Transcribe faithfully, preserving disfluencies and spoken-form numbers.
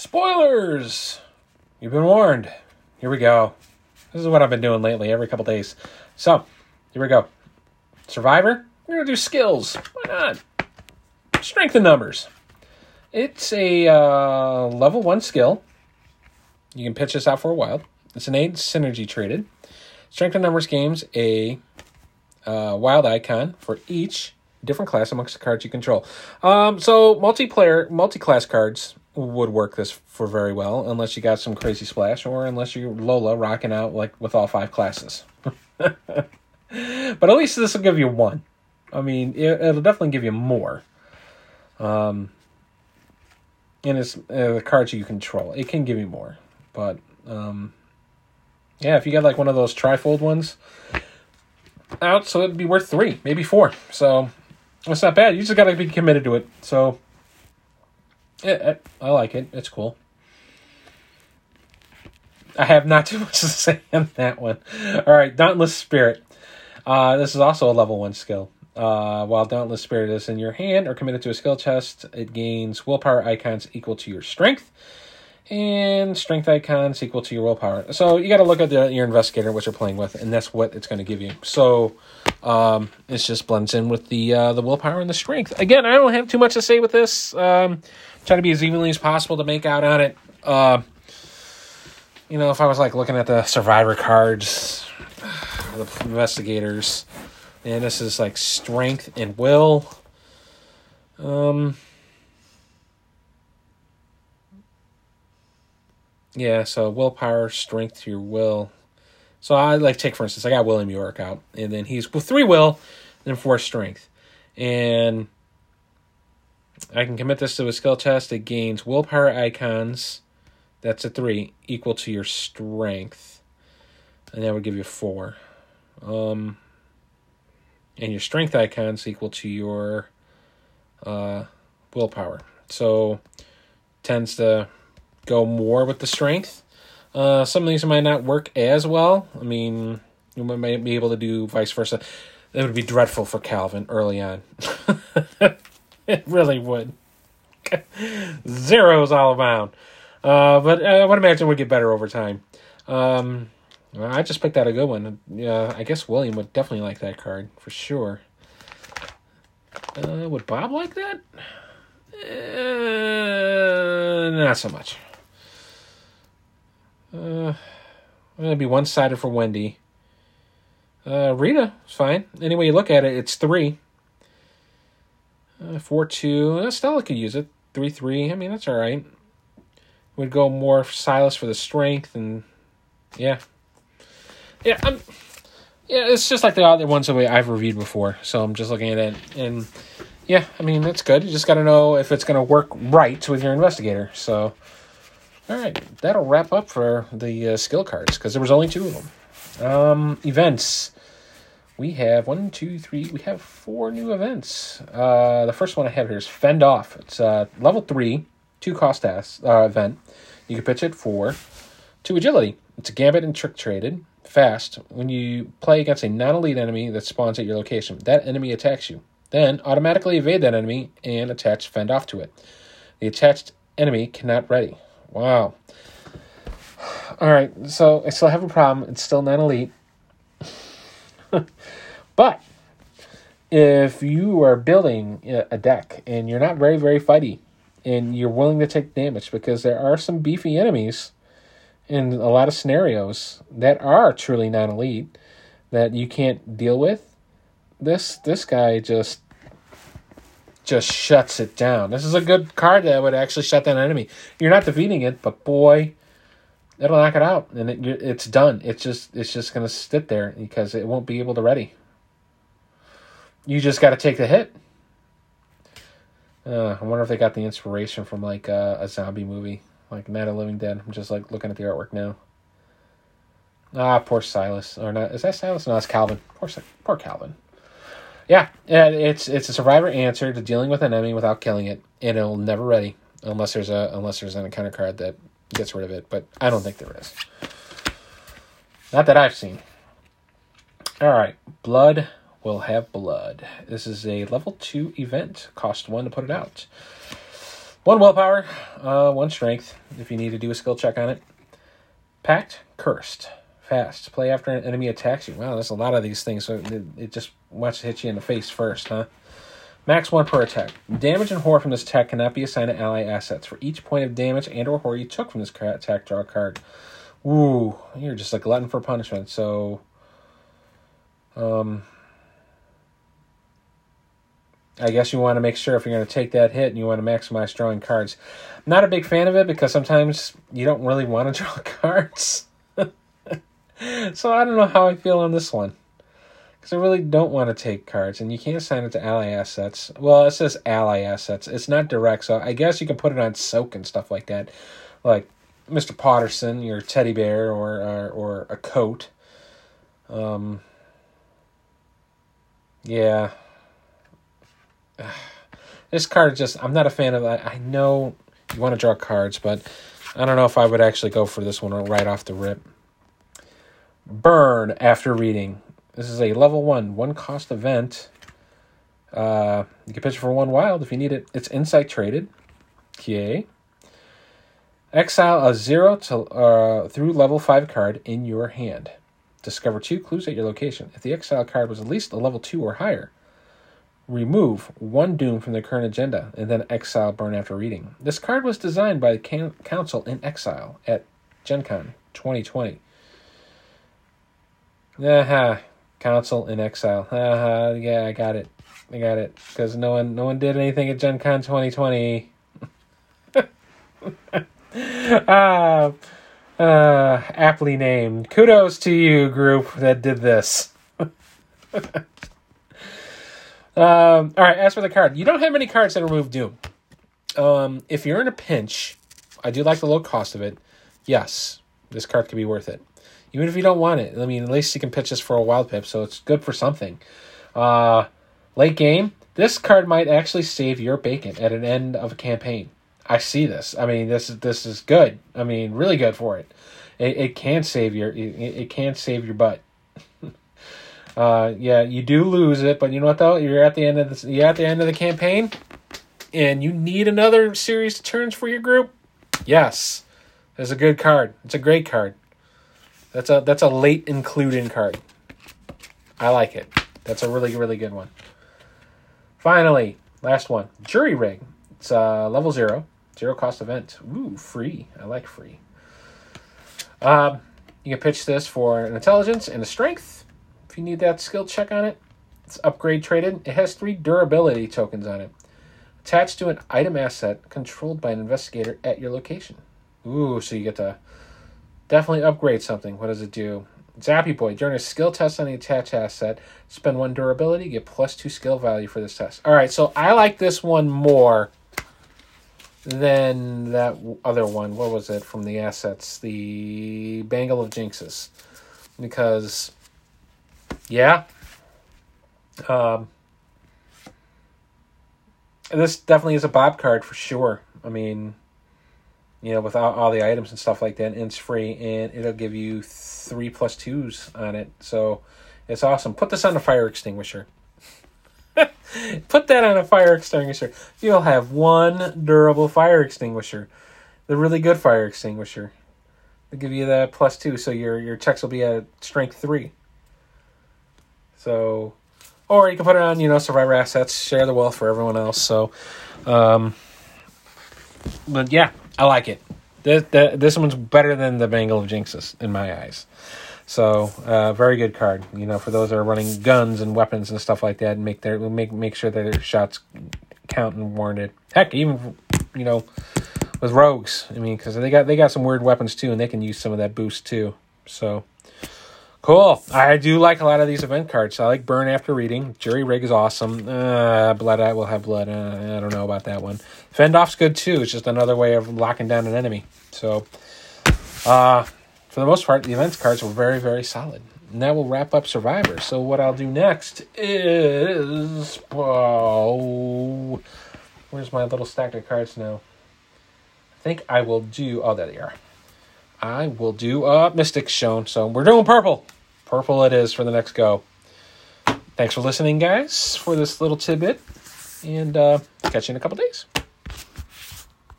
Spoilers! You've been warned. Here we go. This is what I've been doing lately every couple days. So, here we go. Survivor, we're going to do skills. Why not? Strength in Numbers. It's a uh, level one skill. You can pitch this out for a while. It's an aid synergy traded. Strength in Numbers gains a uh, wild icon for each different class amongst the cards you control. Um, so multiplayer, multi-class cards would work this for very well, unless you got some crazy splash, or unless you're Lola rocking out like with all five classes. But at least this will give you one. I mean, it, it'll definitely give you more. Um, and it's uh, the cards you control. It can give you more, but um, yeah, if you got like one of those trifold ones out, so it'd be worth three, maybe four. So that's not bad. You just got to be committed to it. So. Yeah, I like it. It's cool. I have not too much to say on that one. All right, Dauntless Spirit. Uh, this is also a level one skill. Uh, while Dauntless Spirit is in your hand or committed to a skill test, it gains willpower icons equal to your strength and strength icons equal to your willpower. So you got to look at the, your investigator, what you're playing with, and that's what it's going to give you. So um, it just blends in with the uh, the willpower and the strength. Again, I don't have too much to say with this. Um, try to be as evenly as possible to make out on it. Uh, you know, if I was like looking at the survivor cards, the investigators, and this is like strength and will. Um, yeah, so willpower, strength to your will. So I like take, for instance, I got William York out, and then he's with three will and four strength. And I can commit this to a skill test. It gains willpower icons. That's a three, equal to your strength. And that would give you a four. Um, and your strength icons equal to your uh, willpower. So tends to go more with the strength. Uh, some of these might not work as well. I mean, you might be able to do vice versa. That would be dreadful for Calvin early on. It really would. Zeros all around. Uh, but I would imagine it would get better over time. Um, I just picked out a good one. Uh, I guess William would definitely like that card, for sure. Uh, would Bob like that? Uh, not so much. Uh, I'm going to be one-sided for Wendy. Uh, Rita is fine. Any way you look at it, it's three. Uh, four two. Uh, Stella could use it. three three. I mean, that's all right. Would go more for Silas for the strength and... Yeah. Yeah, I'm... Yeah, it's just like the other ones that I've reviewed before. So I'm just looking at it. And, yeah, I mean, that's good. You just got to know if it's going to work right with your investigator. So, all right. That'll wrap up for the uh, skill cards, because there was only two of them. Um, events. We have one, two, three, we have four new events. Uh, the first one I have here is Fend Off. It's a level three, two cost ass, uh, event. You can pitch it for two agility. It's a gambit and trick traded. Fast. When you play against a non-elite enemy that spawns at your location, that enemy attacks you. Then automatically evade that enemy and attach Fend Off to it. The attached enemy cannot ready. Wow. All right, so I still have a problem. It's still non-elite. But if you are building a deck and you're not very, very fighty and you're willing to take damage, because there are some beefy enemies in a lot of scenarios that are truly non-elite that you can't deal with, this this guy just just shuts it down. This is a good card that would actually shut down an enemy. You're not defeating it, but boy... It'll knock it out, and it, it's done. It's just it's just going to sit there because it won't be able to ready. You just got to take the hit. Uh, I wonder if they got the inspiration from, like, uh, a zombie movie, like Night of the Living Dead. I'm just, like, looking at the artwork now. Ah, poor Silas. Or not. Is that Silas? No, it's Calvin. Poor, poor Calvin. Yeah, it's it's a survivor answer to dealing with an enemy without killing it, and it'll never ready unless there's a unless there's an encounter card that gets rid of it, but I don't think there is. Not that I've seen. All right, Blood Will Have Blood. This is a level two event. Cost one to put it out. One willpower, uh, one strength, if you need to do a skill check on it. Pact, cursed, fast. Play after an enemy attacks you. Wow, there's a lot of these things, so it, it just wants to hit you in the face first, huh? Max one per attack. Damage and horror from this attack cannot be assigned to ally assets. For each point of damage and or horror you took from this attack, draw a card. Ooh, you're just a glutton for punishment, so... Um... I guess you want to make sure if you're going to take that hit and you want to maximize drawing cards. I'm not a big fan of it because sometimes you don't really want to draw cards. So I don't know how I feel on this one. Because I really don't want to take cards. And you can't assign it to ally assets. Well, it says ally assets. It's not direct, so I guess you can put it on soak and stuff like that. Like Mister Potterson, your teddy bear, or, or, or a coat. Um. Yeah. This card is just... I'm not a fan of that. I know you want to draw cards, but I don't know if I would actually go for this one right off the rip. Burn After Reading. This is a level one, one-cost event. Uh, you can pitch it for one wild if you need it. It's insight traded. Yay. Exile a zero to uh, through level five card in your hand. Discover two clues at your location. If the exile card was at least a level two or higher, remove one doom from the current agenda, and then exile Burn After Reading. This card was designed by the Can- Council in Exile at Gen Con twenty twenty. Aha, Council in Exile. Aha, yeah, I got it. I got it. Because no one, no one did anything at Gen Con twenty twenty. ah, uh, aptly named. Kudos to you, group, that did this. Um, all right, as for the card, you don't have many cards that remove doom. Um, if you're in a pinch, I do like the low cost of it. Yes, this card could be worth it. Even if you don't want it, I mean, at least you can pitch this for a wild pip, so it's good for something. Uh, late game, this card might actually save your bacon at an end of a campaign. I see this. I mean, this is this is good. I mean, really good for it. It, it can save your it, it can save your butt. Uh, yeah, you do lose it, but you know what though? You're at the end of the you're at the end of the campaign, and you need another series of turns for your group. Yes, that's a good card. It's a great card. That's a that's a late include in card. I like it. That's a really really good one. Finally, last one, Jury Rig. It's uh, level zero, zero cost event. Ooh, free. I like free. Um, you can pitch this for an intelligence and a strength. You need that skill check on it. It's upgrade traded. It has three durability tokens on it. Attached to an item asset controlled by an investigator at your location. Ooh, so you get to definitely upgrade something. What does it do? Zappy Boy. During a skill test on the attached asset, spend one durability, get plus two skill value for this test. All right, so I like this one more than that other one. What was it from the assets? The Bangle of Jinxes. Because... Yeah. Um, this definitely is a Bob card for sure. I mean, you know, with all, all the items and stuff like that, and it's free, and it'll give you three plus twos on it. So it's awesome. Put this on a fire extinguisher. Put that on a fire extinguisher. You'll have one durable fire extinguisher. The really good fire extinguisher. They'll give you that plus two, so your, your checks will be at strength three. So, or you can put it on, you know, survivor assets, share the wealth for everyone else. So, um, but yeah, I like it. This, this one's better than the Bangle of Jinxes in my eyes. So, uh, very good card, you know, for those that are running guns and weapons and stuff like that, and make their, make, make sure that their shots count and warranted. Heck, even, you know, with rogues, I mean, cause they got, they got some weird weapons too, and they can use some of that boost too. So. Cool. I do like a lot of these event cards. I like Burn After Reading. Jury Rig is awesome. Uh, Blood Will Have Blood. Uh, I don't know about that one. Fend Off's good too. It's just another way of locking down an enemy. So, uh, for the most part, the events cards were very, very solid. And that will wrap up Survivor. So what I'll do next is... Oh, where's my little stack of cards now? I think I will do... Oh, there they are. I will do uh, Mystic's Shown, so we're doing purple. Purple it is for the next go. Thanks for listening, guys, for this little tidbit, and uh, catch you in a couple days.